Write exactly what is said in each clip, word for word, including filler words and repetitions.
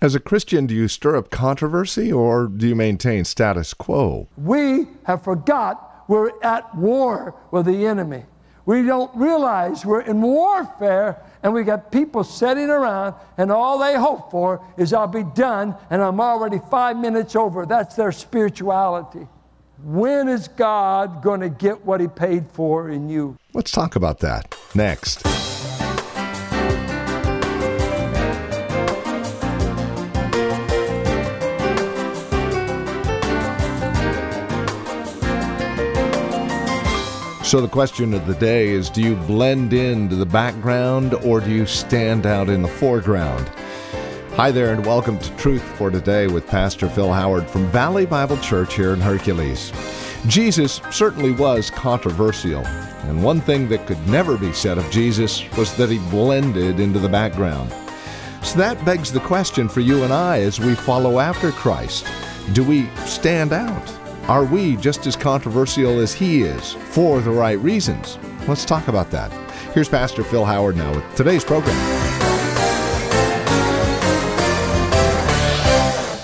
As a Christian, do you stir up controversy or do you maintain status quo? We have forgot we're at war with the enemy. We don't realize we're in warfare, and we got people sitting around, and all they hope for is I'll be done, and I'm already five minutes over. That's their spirituality. When is God going to get what He paid for in you? Let's talk about that next. So the question of the day is, do you blend into the background or do you stand out in the foreground? Hi there and welcome to Truth for Today with Pastor Phil Howard from Valley Bible Church here in Hercules. Jesus certainly was controversial, and one thing that could never be said of Jesus was that He blended into the background. So that begs the question for you and I as we follow after Christ. Do we stand out? Are we just as controversial as He is for the right reasons? Let's talk about that. Here's Pastor Phil Howard now with today's program.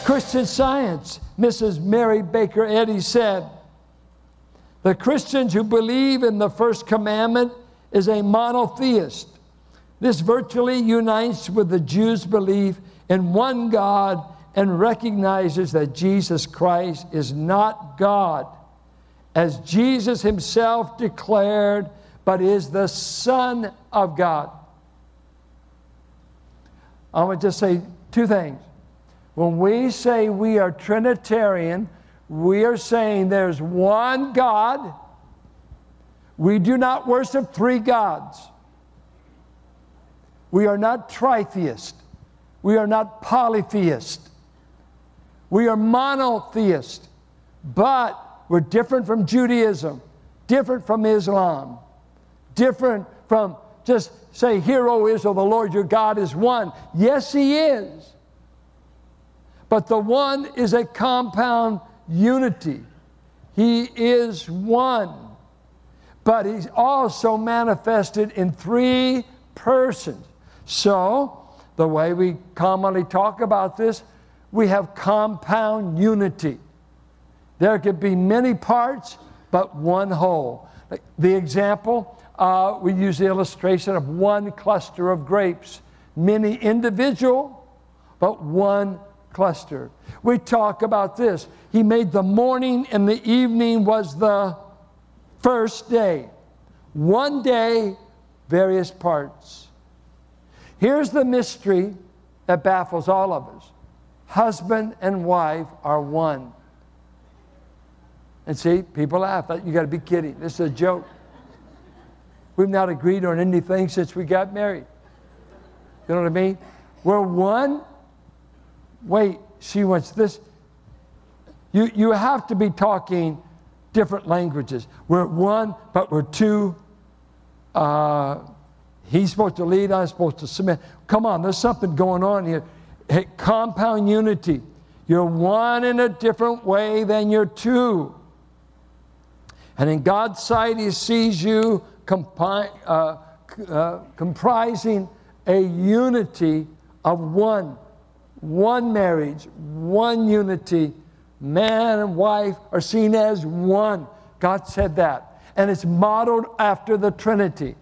Christian Science, Missus Mary Baker Eddy said, "The Christians who believe in the first commandment is a monotheist. This virtually unites with the Jews' belief in one God and recognizes that Jesus Christ is not God, as Jesus Himself declared, but is the Son of God." I want to just say two things. When we say we are Trinitarian, we are saying there's one God. We do not worship three gods. We are not tritheist. We are not polytheist. We are monotheist, but we're different from Judaism, different from Islam, different from just say, "Hear, O Israel, the Lord your God is one." Yes, He is. But the one is a compound unity. He is one, but He's also manifested in three persons. So the way we commonly talk about this, we have compound unity. There could be many parts, but one whole. The example, uh, we use the illustration of one cluster of grapes. Many individual, but one cluster. We talk about this. He made the morning and the evening was the first day. One day, various parts. Here's the mystery that baffles all of us. Husband and wife are one. And see, people laugh. You got to be kidding. This is a joke. We've not agreed on anything since we got married. You know what I mean? We're one. Wait, she wants this. You, you have to be talking different languages. We're one, but we're two. Uh, he's supposed to lead. I'm supposed to submit. Come on, there's something going on here. Hey, compound unity. You're one in a different way than you're two. And in God's sight, He sees you compi- uh, uh, comprising a unity of one. One marriage, one unity. Man and wife are seen as one. God said that. And it's modeled after the Trinity.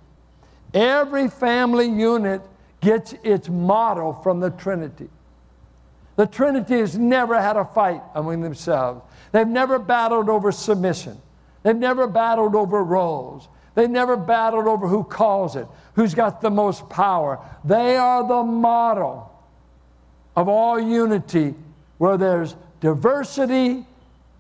Every family unit gets its model from the Trinity. The Trinity has never had a fight among themselves. They've never battled over submission. They've never battled over roles. They've never battled over who calls it, who's got the most power. They are the model of all unity where there's diversity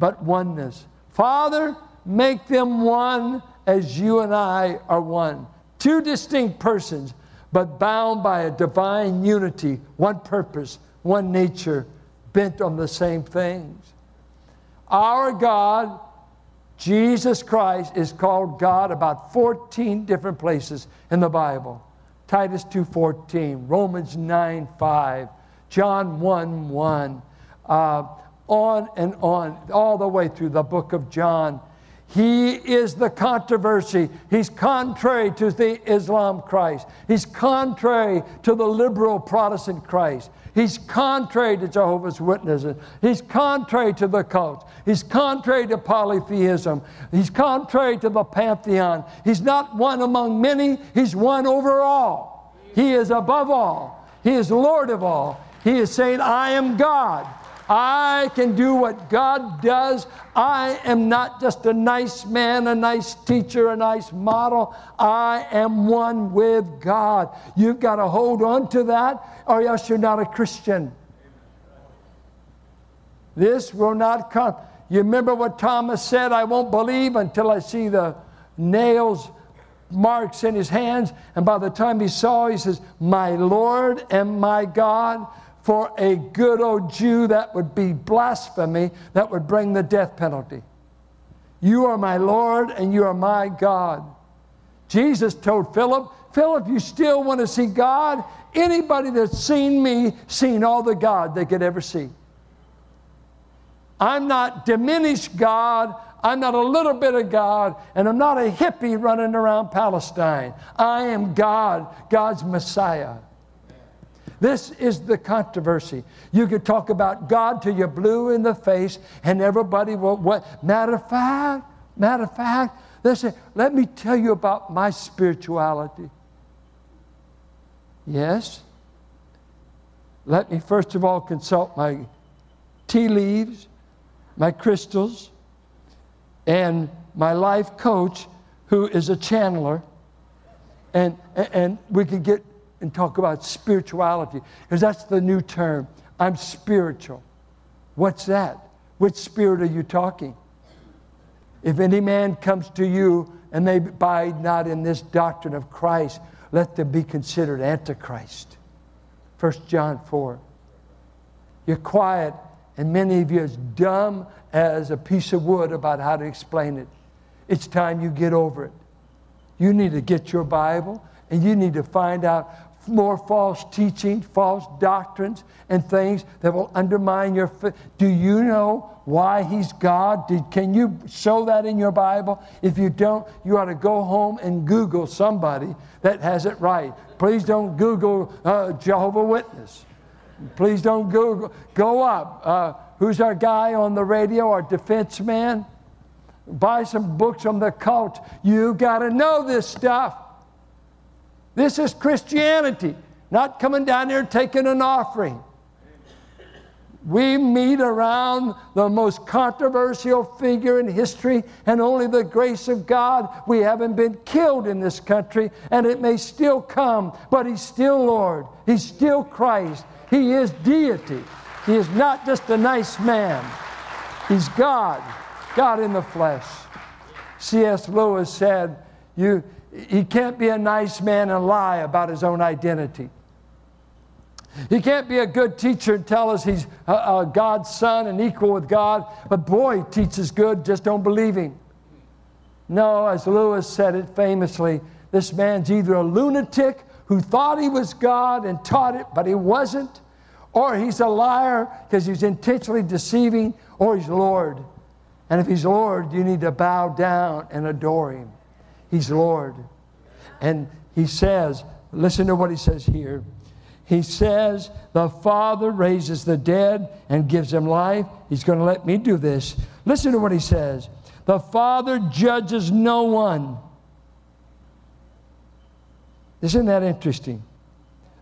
but oneness. Father, make them one as you and I are one. Two distinct persons, but bound by a divine unity, one purpose, one nature, bent on the same things. Our God, Jesus Christ, is called God about fourteen different places in the Bible. Titus two fourteen, Romans nine five, John one one, uh, on and on, all the way through the book of John. He is the controversy. He's contrary to the Islam Christ. He's contrary to the liberal Protestant Christ. He's contrary to Jehovah's Witnesses. He's contrary to the cults. He's contrary to polytheism. He's contrary to the pantheon. He's not one among many. He's one over all. He is above all. He is Lord of all. He is saying, I am God. I can do what God does. I am not just a nice man, a nice teacher, a nice model. I am one with God. You've got to hold on to that, or else you're not a Christian. This will not come. You remember what Thomas said, I won't believe until I see the nails marks in his hands. And by the time he saw, he says, my Lord and my God. For a good old Jew, that would be blasphemy. That would bring the death penalty. You are my Lord and you are my God. Jesus told Philip, Philip, you still want to see God? Anybody that's seen me, seen all the God they could ever see. I'm not diminished God. I'm not a little bit of God. And I'm not a hippie running around Palestine. I am God, God's Messiah. This is the controversy. You could talk about God till you're blue in the face and everybody will, what? Matter of fact, matter of fact, they say, let me tell you about my spirituality. Yes. Let me first of all consult my tea leaves, my crystals, and my life coach who is a channeler. And, and, and we could get and talk about spirituality, because that's the new term. I'm spiritual. What's that? Which spirit are you talking? If any man comes to you and they abide not in this doctrine of Christ, let them be considered Antichrist. First John four. You're quiet, and many of you are as dumb as a piece of wood about how to explain it. It's time you get over it. You need to get your Bible, and you need to find out more false teaching, false doctrines, and things that will undermine your faith. Do you know why he's God? Did, can you show that in your Bible? If you don't, you ought to go home and Google somebody that has it right. Please don't Google uh, Jehovah's Witness. Please don't Google. Go up. Uh, who's our guy on the radio, our defense man? Buy some books on the cult. You got to know this stuff. This is Christianity, not coming down here taking an offering. We meet around the most controversial figure in history, and only the grace of God. We haven't been killed in this country, and it may still come, but he's still Lord. He's still Christ. He is deity. He is not just a nice man. He's God, God in the flesh. C S Lewis said, "You." He can't be a nice man and lie about his own identity. He can't be a good teacher and tell us he's a, a God's son and equal with God, but boy, he teaches good, just don't believe him. No, as Lewis said it famously, this man's either a lunatic who thought he was God and taught it, but he wasn't, or he's a liar because he's intentionally deceiving, or he's Lord. And if he's Lord, you need to bow down and adore him. He's Lord. And he says, listen to what he says here. He says, the Father raises the dead and gives them life. He's going to let me do this. Listen to what he says. The Father judges no one. Isn't that interesting?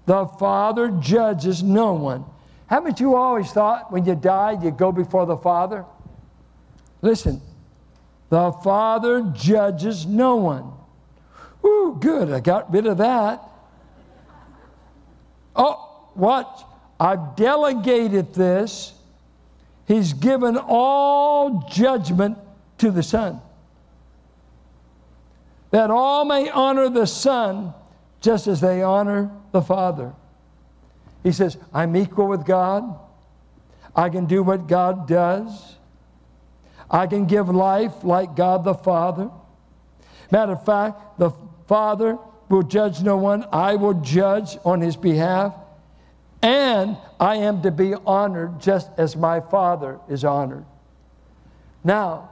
The Father judges no one. Haven't you always thought when you die, you go before the Father? Listen. The Father judges no one. Ooh, good, I got rid of that. Oh, what? I've delegated this. He's given all judgment to the Son. That all may honor the Son just as they honor the Father. He says, I'm equal with God. I can do what God does. I can give life like God the Father. Matter of fact, the Father will judge no one. I will judge on his behalf. And I am to be honored just as my Father is honored. Now,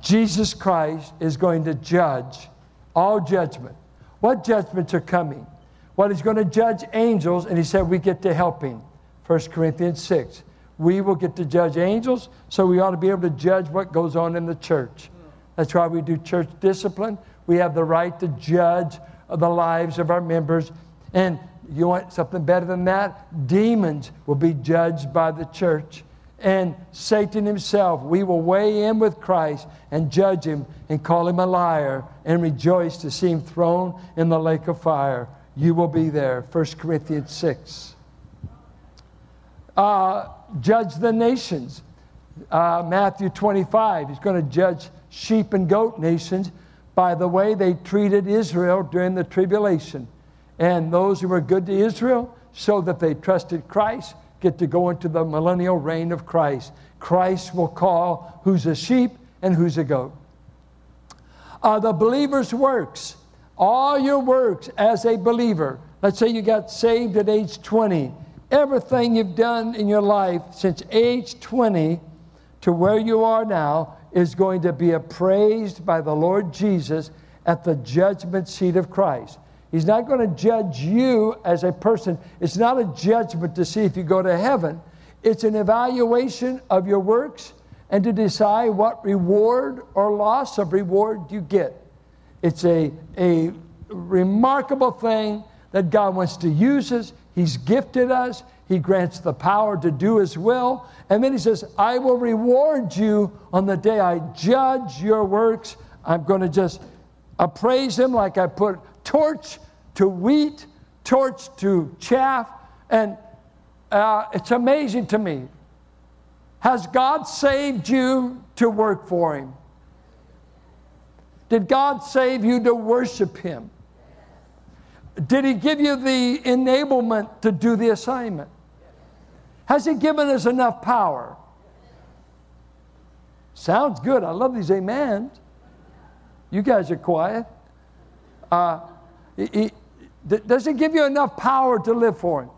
Jesus Christ is going to judge all judgment. What judgments are coming? Well, he's going to judge angels, and he said we get to help him. First Corinthians six. We will get to judge angels, so we ought to be able to judge what goes on in the church. That's why we do church discipline. We have the right to judge the lives of our members. And you want something better than that? Demons will be judged by the church. And Satan himself, we will weigh in with Christ and judge him and call him a liar and rejoice to see him thrown in the lake of fire. You will be there. First Corinthians six. Uh, judge the nations. Uh, Matthew twenty-five. He's going to judge sheep and goat nations by the way they treated Israel during the tribulation. And those who were good to Israel, so that they trusted Christ, get to go into the millennial reign of Christ. Christ will call who's a sheep and who's a goat. Uh, the believer's works. All your works as a believer. Let's say you got saved at age twenty. Everything you've done in your life since age twenty to where you are now is going to be appraised by the Lord Jesus at the judgment seat of Christ. He's not going to judge you as a person. It's not a judgment to see if you go to heaven. It's an evaluation of your works and to decide what reward or loss of reward you get. It's a, a remarkable thing that God wants to use us. He's gifted us. He grants the power to do His will. And then He says, I will reward you on the day I judge your works. I'm going to just appraise them like I put torch to wheat, torch to chaff. And uh, it's amazing to me. Has God saved you to work for Him? Did God save you to worship Him? Did He give you the enablement to do the assignment? Has He given us enough power? Sounds good. I love these amens. You guys are quiet. Uh, he, he, does He give you enough power to live for Him?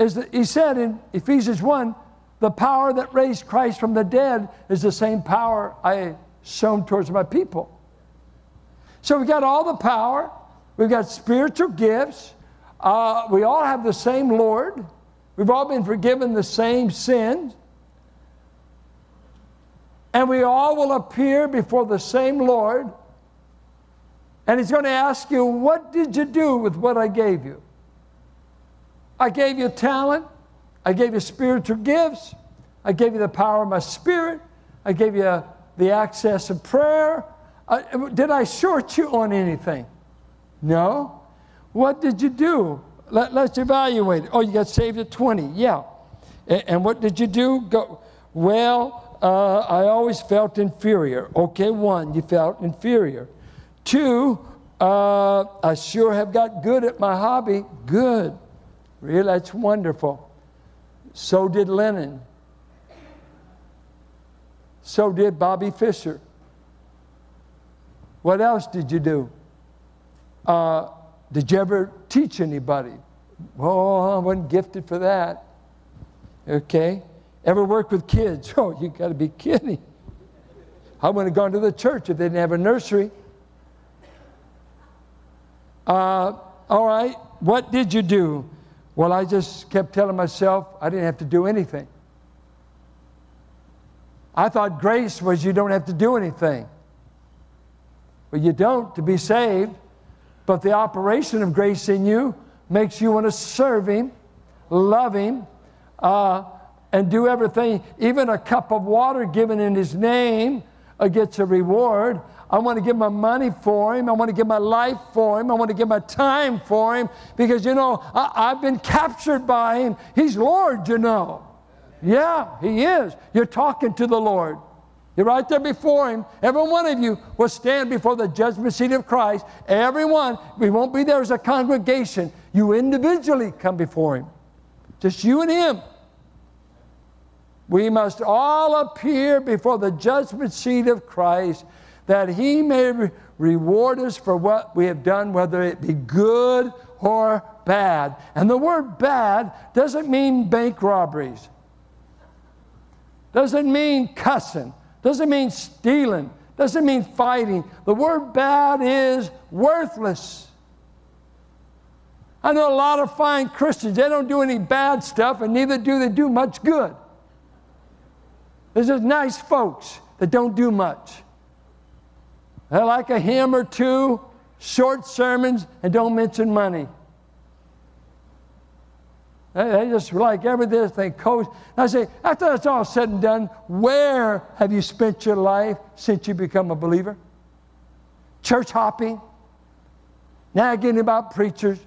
Is the, he said in Ephesians one, the power that raised Christ from the dead is the same power I shown towards my people. So we got all the power. We've got spiritual gifts. Uh, we all have the same Lord. We've all been forgiven the same sins. And we all will appear before the same Lord. And He's going to ask you, what did you do with what I gave you? I gave you talent. I gave you spiritual gifts. I gave you the power of my Spirit. I gave you a the access of prayer. Uh, did I short you on anything? No. What did you do? Let, let's evaluate. Oh, you got saved at twenty. Yeah. And, and what did you do? Go. Well, uh, I always felt inferior. Okay, one, you felt inferior. Two, uh, I sure have got good at my hobby. Good. Really, that's wonderful. So did Lennon. So did Bobby Fischer. What else did you do? Uh, did you ever teach anybody? Oh, I wasn't gifted for that. Okay. Ever work with kids? Oh, you got to be kidding. I wouldn't have gone to the church if they didn't have a nursery. Uh, all right. What did you do? Well, I just kept telling myself I didn't have to do anything. I thought grace was you don't have to do anything. Well, you don't to be saved, but the operation of grace in you makes you want to serve Him, love Him, uh, and do everything. Even a cup of water given in His name uh, gets a reward. I want to give my money for Him. I want to give my life for Him. I want to give my time for Him because, you know, I- I've been captured by Him. He's Lord, you know. Yeah, He is. You're talking to the Lord. You're right there before Him. Every one of you will stand before the judgment seat of Christ. Everyone. We won't be there as a congregation. You individually come before Him. Just you and Him. We must all appear before the judgment seat of Christ that He may re- reward us for what we have done, whether it be good or bad. And the word bad doesn't mean bank robberies. Doesn't mean cussing. Doesn't mean stealing. Doesn't mean fighting. The word bad is worthless. I know a lot of fine Christians. They don't do any bad stuff, and neither do they do much good. They're just nice folks that don't do much. They like a hymn or two, short sermons, and don't mention money. They, they just like everything. They coach. And I say, after that's all said and done, where have you spent your life since you become a believer? Church hopping, nagging about preachers,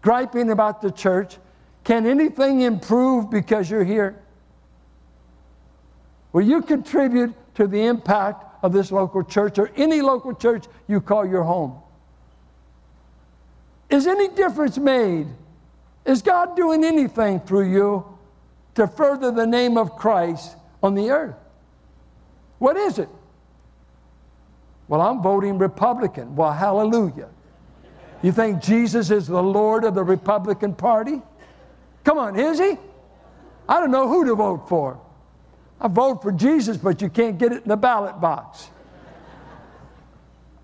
griping about the church. Can anything improve because you're here? Will you contribute to the impact of this local church or any local church you call your home? Is any difference made? Is God doing anything through you to further the name of Christ on the earth? What is it? Well, I'm voting Republican. Well, hallelujah. You think Jesus is the Lord of the Republican Party? Come on, is he? I don't know who to vote for. I vote for Jesus, but you can't get it in the ballot box.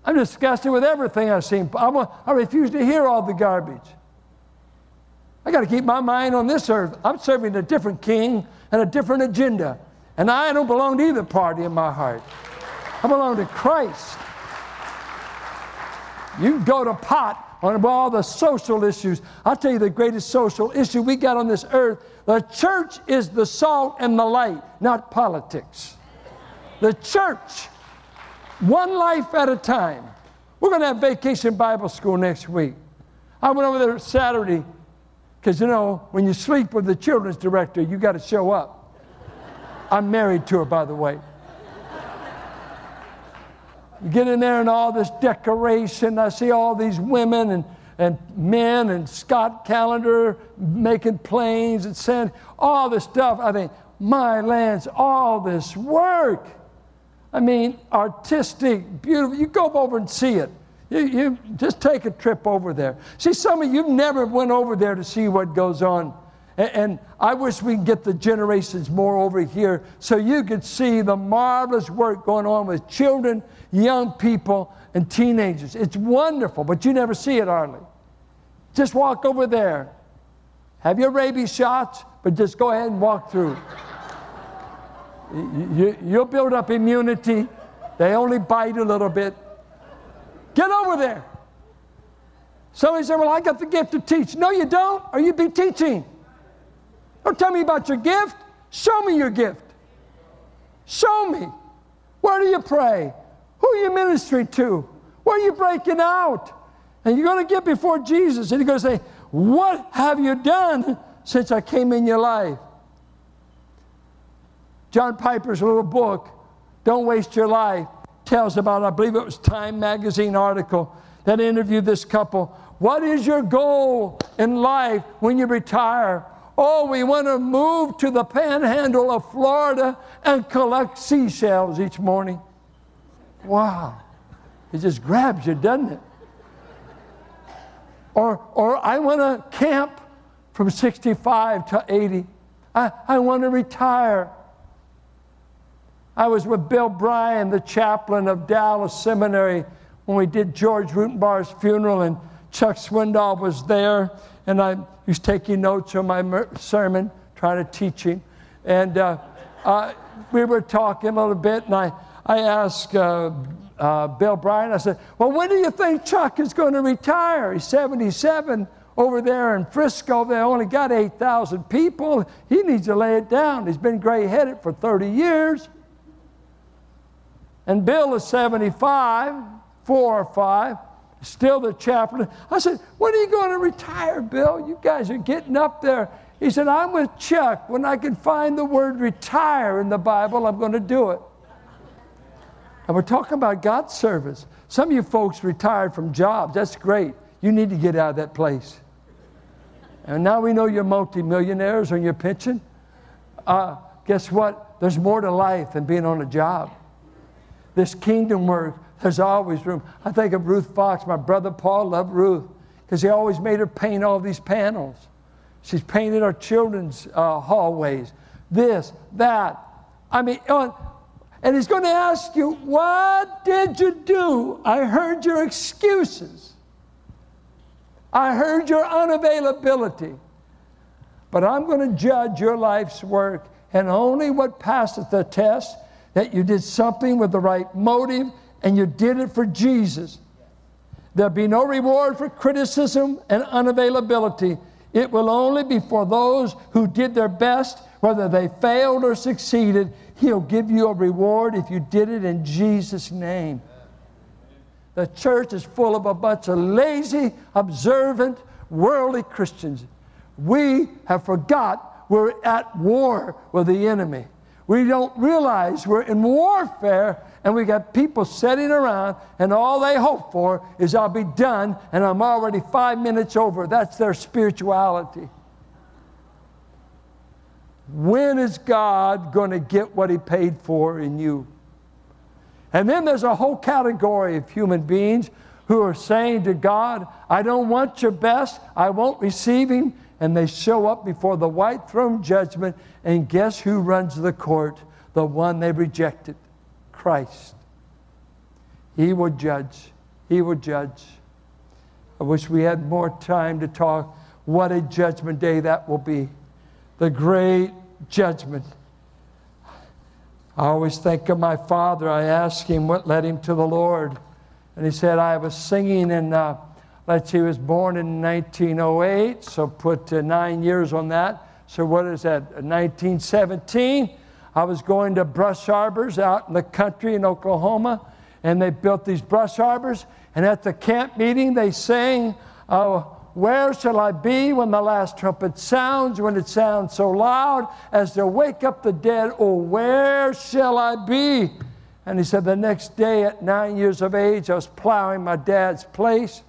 I'm disgusted with everything I've seen. I, I refuse to hear all the garbage. I got to keep my mind on this earth. I'm serving a different king and a different agenda. And I don't belong to either party in my heart. I belong to Christ. You can go to pot on all the social issues. I'll tell you the greatest social issue we got on this earth. The church is the salt and the light, not politics. The church, one life at a time. We're going to have Vacation Bible School next week. I went over there Saturday because, you know, when you sleep with the children's director, you got to show up. I'm married to her, by the way. You get in there and all this decoration. I see all these women and, and men and Scott Callender making planes and sand, all this stuff. I think, my lands, all this work. I mean, artistic, beautiful. You go over and see it. You, you just take a trip over there. See, some of you never went over there to see what goes on. And I wish we could get the generations more over here so you could see the marvelous work going on with children, young people, and teenagers. It's wonderful, but you never see it, hardly. Just walk over there. Have your rabies shots, but just go ahead and walk through. you, you'll build up immunity. They only bite a little bit. Get over there. Somebody said, well, I got the gift to teach. No, you don't, or you'd be teaching. Don't tell me about your gift. Show me your gift. Show me. Where do you pray? Who are you ministering to? Where are you breaking out? And you're going to get before Jesus, and you're going to say, what have you done since I came in your life? John Piper's little book, Don't Waste Your Life, tells about, I believe it was Time magazine article that interviewed this couple. What is your goal in life when you retire? Oh, we want to move to the panhandle of Florida and collect seashells each morning. Wow. It just grabs you, doesn't it? Or, or I want to camp from sixty-five to eighty. I, I want to retire. I was with Bill Bryan, the chaplain of Dallas Seminary, when we did George Rutenbar's funeral, and Chuck Swindoll was there. And I was taking notes on my sermon, trying to teach him. And uh, uh, we were talking a little bit, and I, I asked uh, uh, Bill Bryan, I said, well, when do you think Chuck is going to retire? He's seventy-seven over there in Frisco. They only got eight thousand people. He needs to lay it down. He's been gray-headed for thirty years. And Bill is seventy-five, four or five. Still the chaplain. I said, when are you going to retire, Bill? You guys are getting up there. He said, I'm with Chuck. When I can find the word retire in the Bible, I'm going to do it. And we're talking about God's service. Some of you folks retired from jobs. That's great. You need to get out of that place. And now we know you're multimillionaires on your pension. Uh, guess what? There's more to life than being on a job. This kingdom work, there's always room. I think of Ruth Fox. My brother Paul loved Ruth because he always made her paint all these panels. She's painted our children's uh, hallways. This, that. I mean, and he's going to ask you, what did you do? I heard your excuses. I heard your unavailability. But I'm going to judge your life's work, and only what passes the test, that you did something with the right motive and you did it for Jesus. There'll be no reward for criticism and unavailability. It will only be for those who did their best, whether they failed or succeeded. He'll give you a reward if you did it in Jesus' name. The church is full of a bunch of lazy, observant, worldly Christians. We have forgot we're at war with the enemy. We don't realize we're in warfare, and we got people sitting around, and all they hope for is I'll be done, and I'm already five minutes over. That's their spirituality. When is God going to get what He paid for in you? And then there's a whole category of human beings who are saying to God, I don't want your best, I won't receive Him. And they show up before the white throne judgment, and guess who runs the court? The one they rejected, Christ. He will judge. He will judge. I wish we had more time to talk. What a judgment day that will be. The great judgment. I always think of my father. I asked him what led him to the Lord. And he said, I was singing in... Uh, Let's see, he was born in nineteen oh eight, so put uh, nine years on that. So what is that, nineteen seventeen? I was going to brush harbors out in the country in Oklahoma, and they built these brush harbors. And at the camp meeting, they sang, oh, where shall I be when the last trumpet sounds, when it sounds so loud as to wake up the dead? Oh, where shall I be? And he said, the next day at nine years of age, I was plowing my dad's place.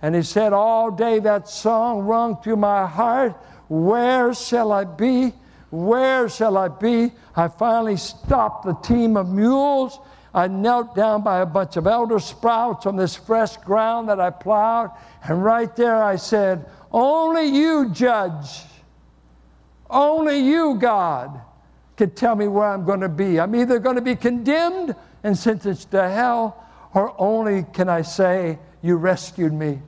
And he said, all day that song rung through my heart. Where shall I be? Where shall I be? I finally stopped the team of mules. I knelt down by a bunch of elder sprouts on this fresh ground that I plowed. And right there I said, only you, judge. Only you, God, can tell me where I'm going to be. I'm either going to be condemned and sentenced to hell, or only can I say, you rescued me.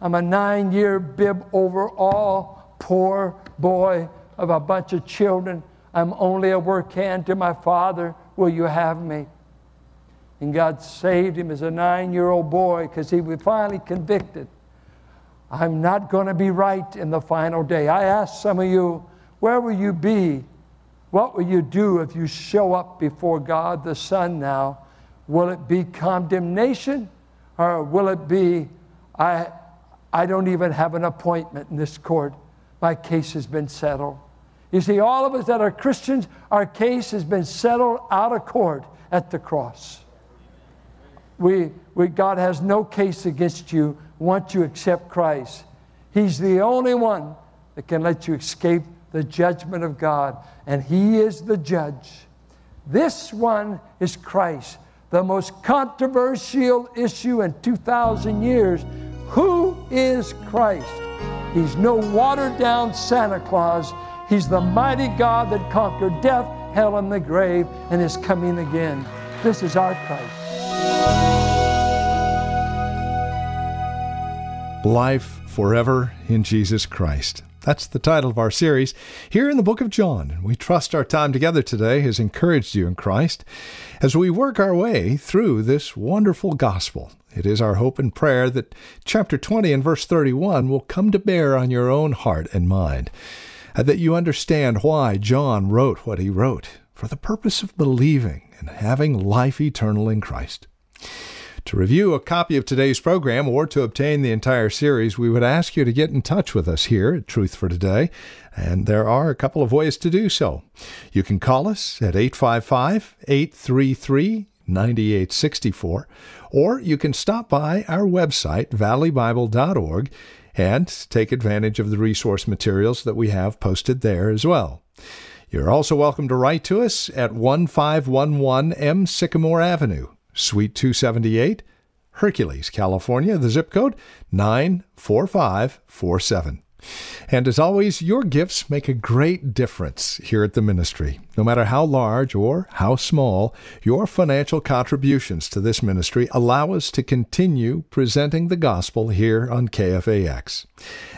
I'm a nine-year bib overall poor boy of a bunch of children. I'm only a workhand to my father. Will you have me? And God saved him as a nine-year-old boy because he was finally convicted. I'm not going to be right in the final day. I asked some of you, where will you be? What will you do if you show up before God the Son now? Will it be condemnation? Or will it be, I, I don't even have an appointment in this court. My case has been settled. You see, all of us that are Christians, our case has been settled out of court at the cross. We, we, God has no case against you once you accept Christ. He's the only one that can let you escape the judgment of God. And He is the judge. This one is Christ. The most controversial issue in two thousand years. Who is Christ? He's no watered-down Santa Claus. He's the mighty God that conquered death, hell, and the grave, and is coming again. This is our Christ. Life forever in Jesus Christ. That's the title of our series here in the book of John. We trust our time together today has encouraged you in Christ as we work our way through this wonderful gospel. It is our hope and prayer that chapter twenty and verse thirty-one will come to bear on your own heart and mind, and that you understand why John wrote what he wrote for the purpose of believing and having life eternal in Christ. To review a copy of today's program or to obtain the entire series, we would ask you to get in touch with us here at Truth for Today, and there are a couple of ways to do so. You can call us at eight five five, eight three three, nine eight six four, or you can stop by our website, valley bible dot org, and take advantage of the resource materials that we have posted there as well. You're also welcome to write to us at one five one one M Sycamore Avenue, Suite two seventy-eight, Hercules, California, the zip code nine four five four seven. And as always, your gifts make a great difference here at the ministry. No matter how large or how small, your financial contributions to this ministry allow us to continue presenting the gospel here on K F A X.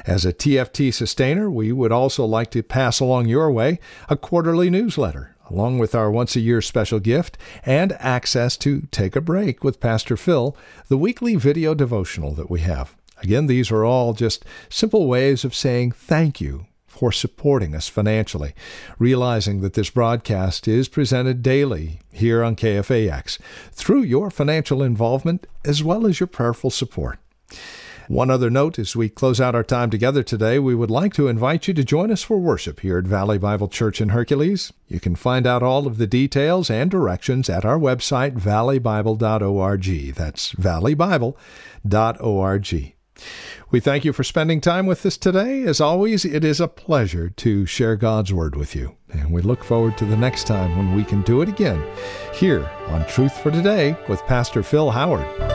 As a T F T sustainer, we would also like to pass along your way a quarterly newsletter, along with our once-a-year special gift and access to Take a Break with Pastor Phil, the weekly video devotional that we have. Again, these are all just simple ways of saying thank you for supporting us financially, realizing that this broadcast is presented daily here on K F A X through your financial involvement as well as your prayerful support. One other note, as we close out our time together today, we would like to invite you to join us for worship here at Valley Bible Church in Hercules. You can find out all of the details and directions at our website, valley bible dot org. That's valley bible dot org. We thank you for spending time with us today. As always, it is a pleasure to share God's Word with you, and we look forward to the next time when we can do it again here on Truth for Today with Pastor Phil Howard.